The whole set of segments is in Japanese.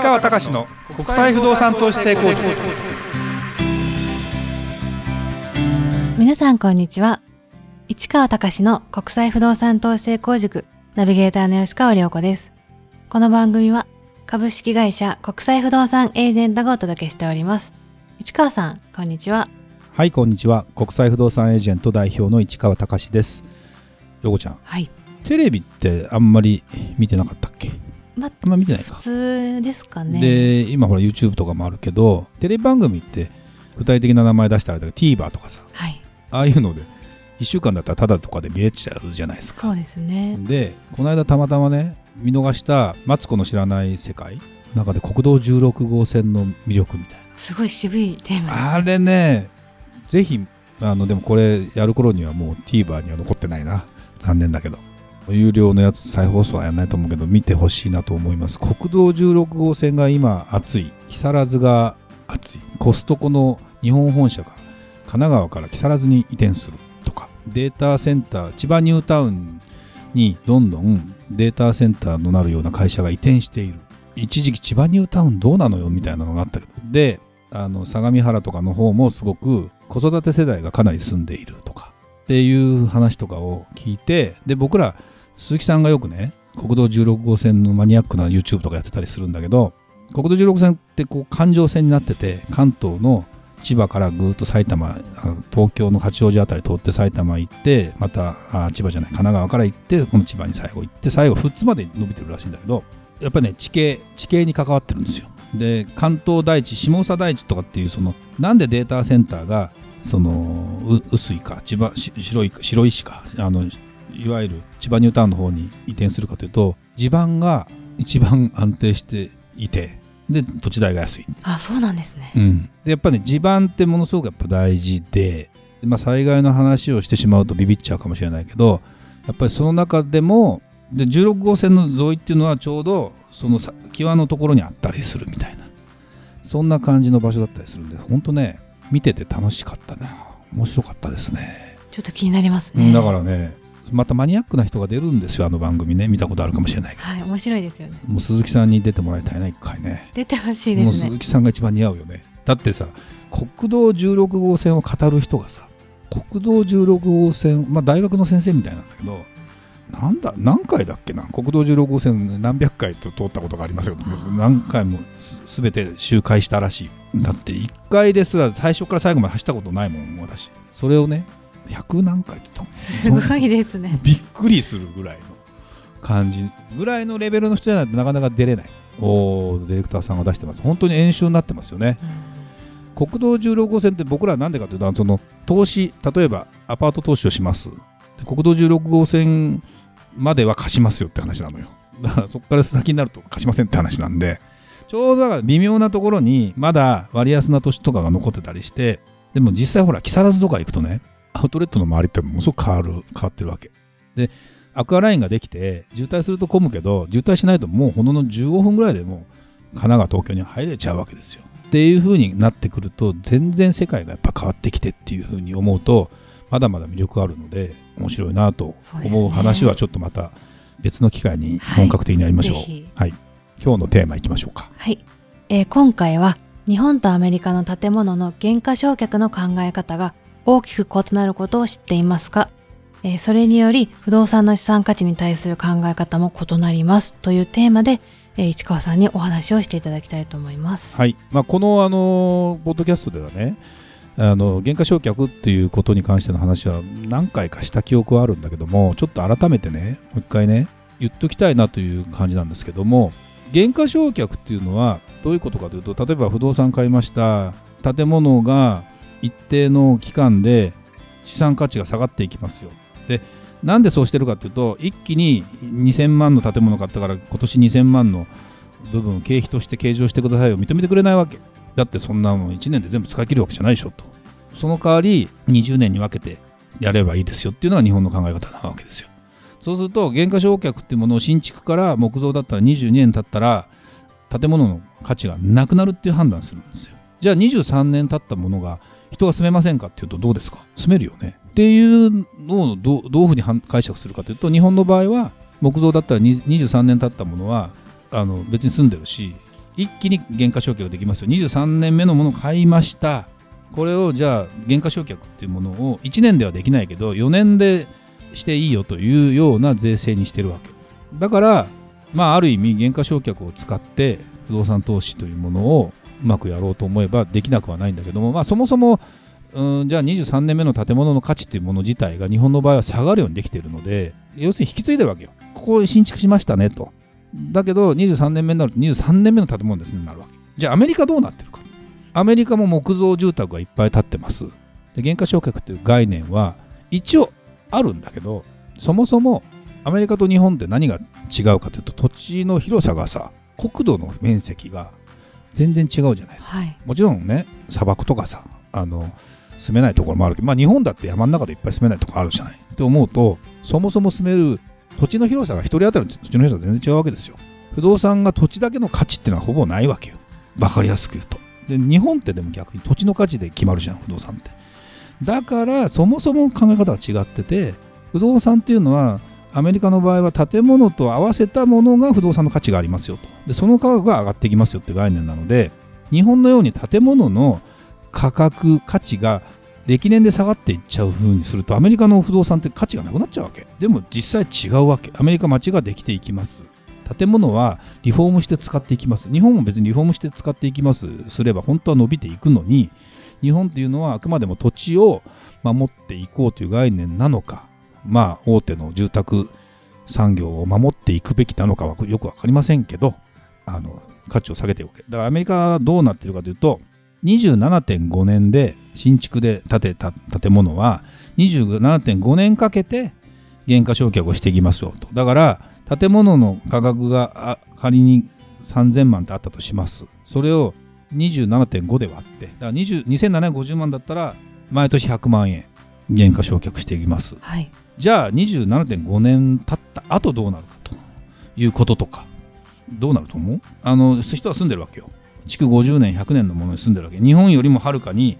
西川隆の国際不動産投資成功塾。皆さんこんにちは。市川隆の国際不動産投資成功塾ナビゲーターの吉川良子です。この番組は株式会社国際不動産エージェントがお届けしております。市川さんこんにちは。はい、こんにちは。国際不動産エージェント代表の市川隆です。良子ちゃん、はい、テレビってあんまり見てなかったっけ？あんま見てないか。普通ですかね。で今ほら YouTube とかもあるけど、テレビ番組って具体的な名前出したら TVer とかさ、はい、ああいうので1週間だったらタダとかで見れちゃうじゃないですか。そうですね。でこの間たまたまね、見逃したマツコの知らない世界の中で国道16号線の魅力みたいな、すごい渋いテーマですね。あれね、ぜひでもこれやる頃にはもう TVer には残ってないな、残念だけど。有料のやつ再放送はやらないと思うけど、見てほしいなと思います。国道16号線が今熱い、木更津が熱い、コストコの日本本社が神奈川から木更津に移転するとか、データセンター、千葉ニュータウンにどんどんデータセンターのなるような会社が移転している。一時期千葉ニュータウンどうなのよみたいなのがあったけど、で相模原とかの方もすごく子育て世代がかなり住んでいるとかっていう話とかを聞いて、で僕ら鈴木さんがよくね、国道16号線のマニアックな YouTube とかやってたりするんだけど、国道16線ってこう環状線になってて、関東の千葉からぐーっと埼玉、東京の八王子あたり通って埼玉行って、また千葉じゃない神奈川から行って、この千葉に最後行って、最後富津まで伸びてるらしいんだけど、やっぱりね地形に関わってるんですよ。で関東台地、下総台地とかっていう、そのなんでデータセンターがその薄いか、千葉白石か、いわゆる千葉ニュータウンの方に移転するかというと、地盤が一番安定していて、で土地代が安い。あ、そうなんですね、うん、でやっぱり、ね、地盤ってものすごくやっぱ大事で、災害の話をしてしまうとビビっちゃうかもしれないけど、やっぱりその中でもで16号線の沿いっていうのはちょうどその際のところにあったりするみたいな、そんな感じの場所だったりするんで、本当ね見てて楽しかったな。面白かったですね。ちょっと気になりますね。だからね、またマニアックな人が出るんですよ、あの番組ね。見たことあるかもしれないけど、はい、面白いですよね。もう鈴木さんに出てもらいたいな、一回ね。出てほしいですね。もう鈴木さんが一番似合うよね。だってさ、国道16号線を語る人がさ、国道16号線、大学の先生みたいなんだけど、何回だっけな、国道16号線何百回と通ったことがありますけど、何回も全て周回したらしい。だって1回ですら最初から最後まで走ったことないもん、私。それをね100何回って言った。すごいですね。びっくりするぐらいの感じぐらいのレベルの人じゃないとなかなか出れない。おー、ディレクターさんが出してます。本当に演習になってますよね、うん、国道16号線って僕らは何でかというと、その投資、例えばアパート投資をします、国道16号線までは貸しますよって話なのよ。だからそこから先になると貸しませんって話なんで、ちょうどだから微妙なところにまだ割安な土地とかが残ってたりして、でも実際ほら木更津とか行くとね、アウトレットの周りってものすごく変わってるわけで、アクアラインができて渋滞すると混むけど、渋滞しないともうほんの15分ぐらいでもう神奈川東京に入れちゃうわけですよっていう風になってくると、全然世界がやっぱ変わってきてっていう風に思うと、まだまだ魅力あるので面白いなと思う話は、ちょっとまた別の機会に本格的にやりましょう。はいはい、今日のテーマいきましょうか。はい、今回は日本とアメリカの建物の減価償却の考え方が大きく異なることを知っていますか、それにより不動産の資産価値に対する考え方も異なりますというテーマで、市川さんにお話をしていただきたいと思います。はい、このポッドキャストではね、減価償却っていうことに関しての話は何回かした記憶はあるんだけども、ちょっと改めてねもう一回ね言っときたいなという感じなんですけども、減価償却っていうのはどういうことかというと、例えば不動産買いました、建物が一定の期間で資産価値が下がっていきますよ。で、なんでそうしてるかというと、一気に2000万の建物買ったから今年2000万の部分を経費として計上してくださいを認めてくれないわけだって、そんなもん1年で全部使い切るわけじゃないでしょと。その代わり20年に分けてやればいいですよっていうのが日本の考え方なわけですよ。そうすると減価償却っていうものを、新築から木造だったら22年経ったら建物の価値がなくなるっていう判断するんですよ。じゃあ23年経ったものが人が住めませんかっていうとどうですか？住めるよねっていうのをどういうふうに解釈するかというと、日本の場合は木造だったら23年経ったものは別に住んでるし、一気に減価償却できますよ。23年目のものを買いました。これをじゃあ減価償却っていうものを1年ではできないけど4年でしていいよというような税制にしてるわけだから、ある意味減価償却を使って不動産投資というものをうまくやろうと思えばできなくはないんだけども、そもそもじゃあ23年目の建物の価値というもの自体が日本の場合は下がるようにできているので、要するに引き継いでるわけよ。ここを新築しましたねと。だけど23年目になると23年目の建物ですね、なるわけ。じゃあアメリカどうなってるか。アメリカも木造住宅がいっぱい建ってます。で、減価償却という概念は一応あるんだけど、そもそもアメリカと日本って何が違うかというと、土地の広さがさ、国土の面積が全然違うじゃないですか、はい、もちろんね、砂漠とかさ、住めないところもあるけど、日本だって山の中でいっぱい住めないところあるじゃないって思うと、そもそも住める土地の広さが一人当たりの土地の広さが全然違うわけですよ。不動産が土地だけの価値っていうのはほぼないわけよ、分かりやすく言うと。で、日本ってでも逆に土地の価値で決まるじゃん、不動産って。だからそもそも考え方が違ってて、不動産っていうのはアメリカの場合は建物と合わせたものが不動産の価値がありますよと。で、その価格が上がってきますよって概念なので、日本のように建物の価格価値が歴年で下がっていっちゃう風にすると、アメリカの不動産って価値がなくなっちゃうわけ。でも実際違うわけ。アメリカ街ができていきます。建物はリフォームして使っていきます。日本も別にリフォームして使っていきますすれば本当は伸びていくのに、日本っていうのはあくまでも土地を守っていこうという概念なのか、大手の住宅産業を守っていくべきなのかはよく分かりませんけど、価値を下げているわけだから。アメリカはどうなっているかというと、27.5 年で新築で建てた建物は 27.5 年かけて減価償却をしていきますよと。だから建物の価格が仮に3000万ってあったとします。それを 27.5 で割って、だから2750万だったら毎年100万円減価償却していきます、はい、じゃあ 27.5 年経った後どうなるかということとか。どうなると思う？人は住んでるわけよ。築50年100年のものに住んでるわけ。日本よりもはるかに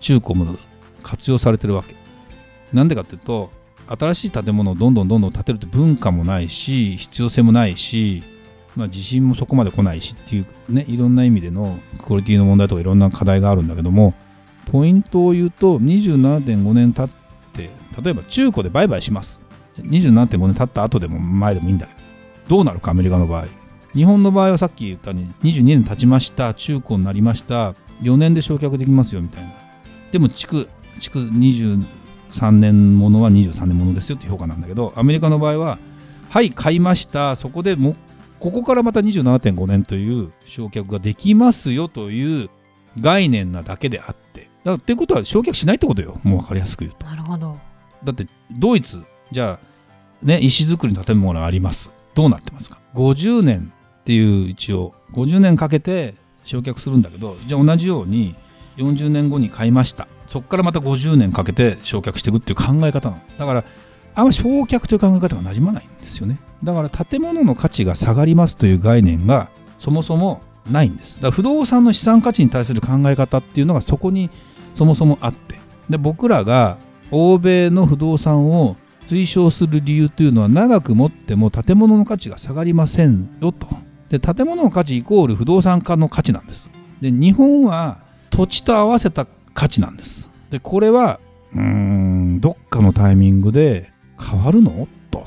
中古も活用されてるわけ。なんでかっていうと、新しい建物をどんどん建てるって文化もないし、必要性もないし、地震もそこまで来ないしっていうね、いろんな意味でのクオリティの問題とかいろんな課題があるんだけども、ポイントを言うと 27.5 年経って、例えば中古で売買します。 27.5 年経った後でも前でもいいんだけど、どうなるかアメリカの場合。日本の場合はさっき言ったように22年経ちました、中古になりました、4年で焼却できますよみたいな。でも築23年ものは23年ものですよって評価なんだけど、アメリカの場合ははい、買いました、そこでもここからまた 27.5 年という焼却ができますよという概念なだけであって、だっていうことは焼却しないってことよ、もう分かりやすく言うと。なるほど。だってドイツじゃあね、石造りの建物があります。どうなってますか。50年っていう、一応50年かけて焼却するんだけど、じゃあ同じように40年後に買いました、そこからまた50年かけて焼却していくっていう考え方なのだから、あんま焼却という考え方がなじまないんですよね。だから建物の価値が下がりますという概念がそもそもないんです。だから不動産の資産価値に対する考え方っていうのがそこにそもそもあって、で、僕らが欧米の不動産を推奨する理由というのは、長く持っても建物の価値が下がりませんよと。で、建物の価値イコール不動産化の価値なんです。で、日本は土地と合わせた価値なんです。で、これはどっかのタイミングで変わるのと、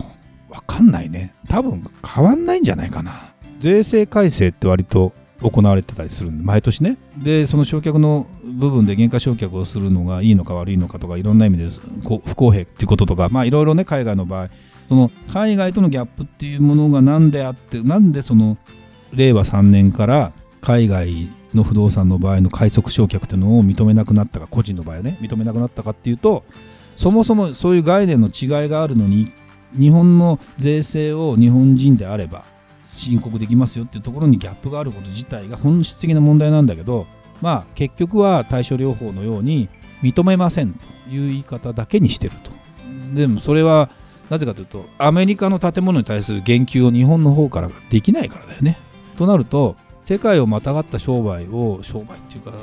分かんないね。多分変わんないんじゃないかな。税制改正って割と行われてたりするんで、毎年ね。で、その償却の部分で減価償却をするのがいいのか悪いのかとか、いろんな意味で不公平っていうこととか、いろいろね、海外の場合、その海外とのギャップっていうものが何であって、なんでその令和3年から海外の不動産の場合の快速償却というのを認めなくなったか、個人の場合はね、認めなくなったかっていうと、そもそもそういう概念の違いがあるのに、日本の税制を日本人であれば申告できますよっていうところにギャップがあること自体が本質的な問題なんだけど、結局は対症療法のように認めませんという言い方だけにしてると。でもそれはなぜかというと、アメリカの建物に対する言及を日本の方からできないからだよね。となると、世界をまたがった商売っていうか、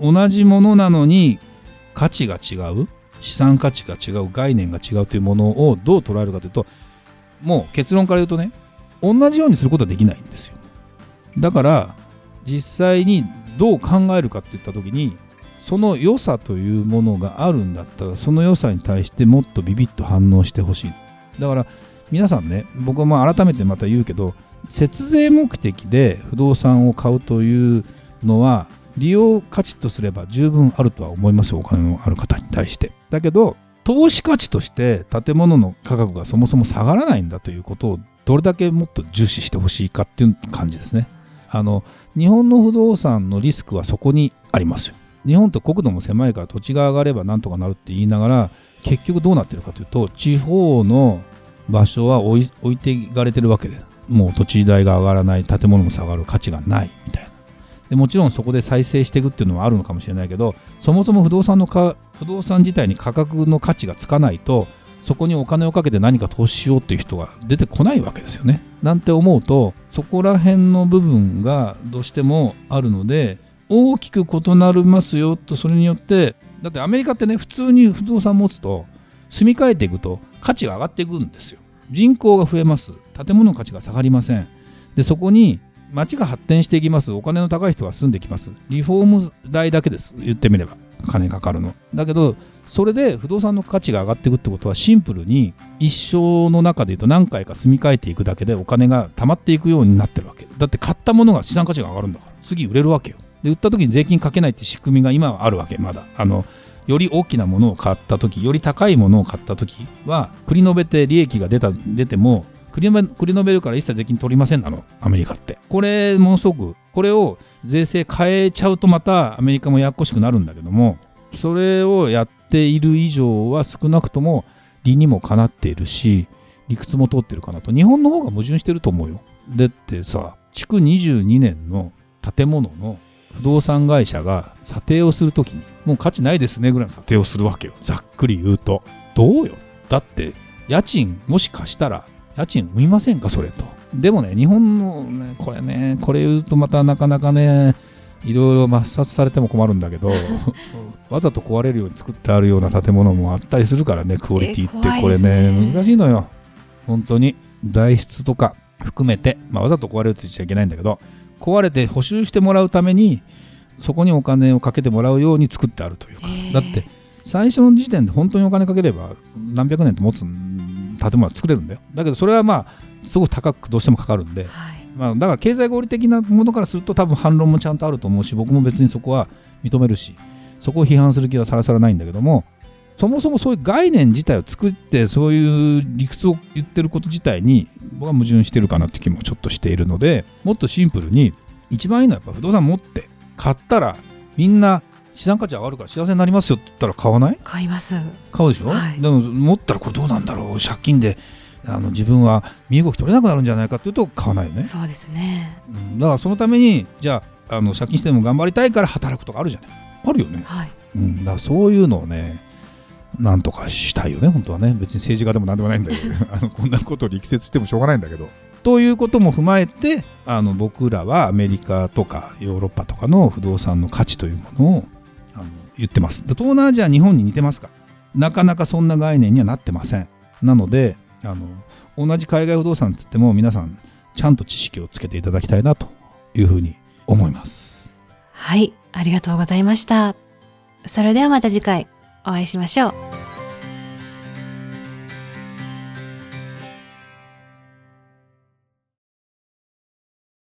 同じものなのに価値が違う、資産価値が違う、概念が違うというものをどう捉えるかというと、もう結論から言うとね、同じようにすることはできないんですよ。だから実際にどう考えるかっていった時に、その良さというものがあるんだったら、その良さに対してもっとビビッと反応してほしい。だから皆さんね、僕はまあ改めてまた言うけど、節税目的で不動産を買うというのは利用価値とすれば十分あるとは思いますよ、お金のある方に対して。だけど投資価値として建物の価格がそもそも下がらないんだということをどれだけもっと重視してほしいかっていう感じですね。日本の不動産のリスクはそこにありますよ。日本って国土も狭いから土地が上がればなんとかなるって言いながら、結局どうなってるかというと、地方の場所は置いていかれてるわけで、もう土地代が上がらない、建物も下がる、価値がないみたいな。でもちろんそこで再生していくっていうのはあるのかもしれないけど、そもそも不動産自体に価格の価値がつかないと、そこにお金をかけて何か投資しようっていう人が出てこないわけですよね。なんて思うと、そこら辺の部分がどうしてもあるので、大きく異なりますよと。それによって、だってアメリカってね、普通に不動産持つと住み替えていくと価値が上がっていくんですよ。人口が増えます、建物の価値が下がりません。でそこに街が発展していきます、お金の高い人が住んできます。リフォーム代だけです、言ってみれば金かかるのだけど、それで不動産の価値が上がっていくってことは、シンプルに一生の中でいうと何回か住み替えていくだけでお金が溜まっていくようになってるわけだって。買ったものが資産価値が上がるんだから、次売れるわけよ。で売った時に税金かけないって仕組みが今はあるわけ。まだより大きなものを買った時、より高いものを買った時は繰り延べて利益が出ても繰り延べるから一切税金取りませんなの、アメリカって。これものすごく、これを税制変えちゃうとまたアメリカもやっこしくなるんだけども、それをやっている以上は少なくとも理にもかなっているし、理屈も通ってるかなと。日本の方が矛盾してると思うよ。だってさ、築22年の建物の不動産会社が査定をするときに、もう価値ないですねぐらいの査定をするわけよ、ざっくり言うと。どうよ、だって家賃もし貸したら家賃生みませんか、それと。でもね、日本のね、これ言うとまたなかなかね、いろいろ抹殺されても困るんだけどわざと壊れるように作ってあるような建物もあったりするからね、クオリティって。これね、難しいのよ本当に。代筆とか含めて、わざと壊れるって言っちゃいけないんだけど、壊れて補修してもらうためにそこにお金をかけてもらうように作ってあるというか、だって最初の時点で本当にお金かければ何百年と持つ建物は作れるんだよ。だけどそれはすごく高くどうしてもかかるんで、だから経済合理的なものからすると多分反論もちゃんとあると思うし、僕も別にそこは認めるし、そこを批判する気はさらさらないんだけども、そもそもそういう概念自体を作ってそういう理屈を言ってること自体に僕は矛盾してるかなって気もちょっとしているので、もっとシンプルに一番いいのはやっぱ不動産持って買ったらみんな資産価値上がるから幸せになりますよって言ったら買わない？買います。買うでしょ、はい、でも持ったらこれどうなんだろう、借金で自分は身動き取れなくなるんじゃないかっていうと買わないよね。そうですね、だからそのためにじゃあ、借金しても頑張りたいから働くとかあるじゃない、あるよね、はい、だからそういうのをねなんとかしたいよね本当はね。別に政治家でもなんでもないんだけどこんなことを力説してもしょうがないんだけど、ということも踏まえて僕らはアメリカとかヨーロッパとかの不動産の価値というものを言ってます。東南アジア、日本に似てますか？なかなかそんな概念にはなってません。なので同じ海外不動産って言っても皆さんちゃんと知識をつけていただきたいなというふうに思います。はい、ありがとうございました。それではまた次回お会いしましょう。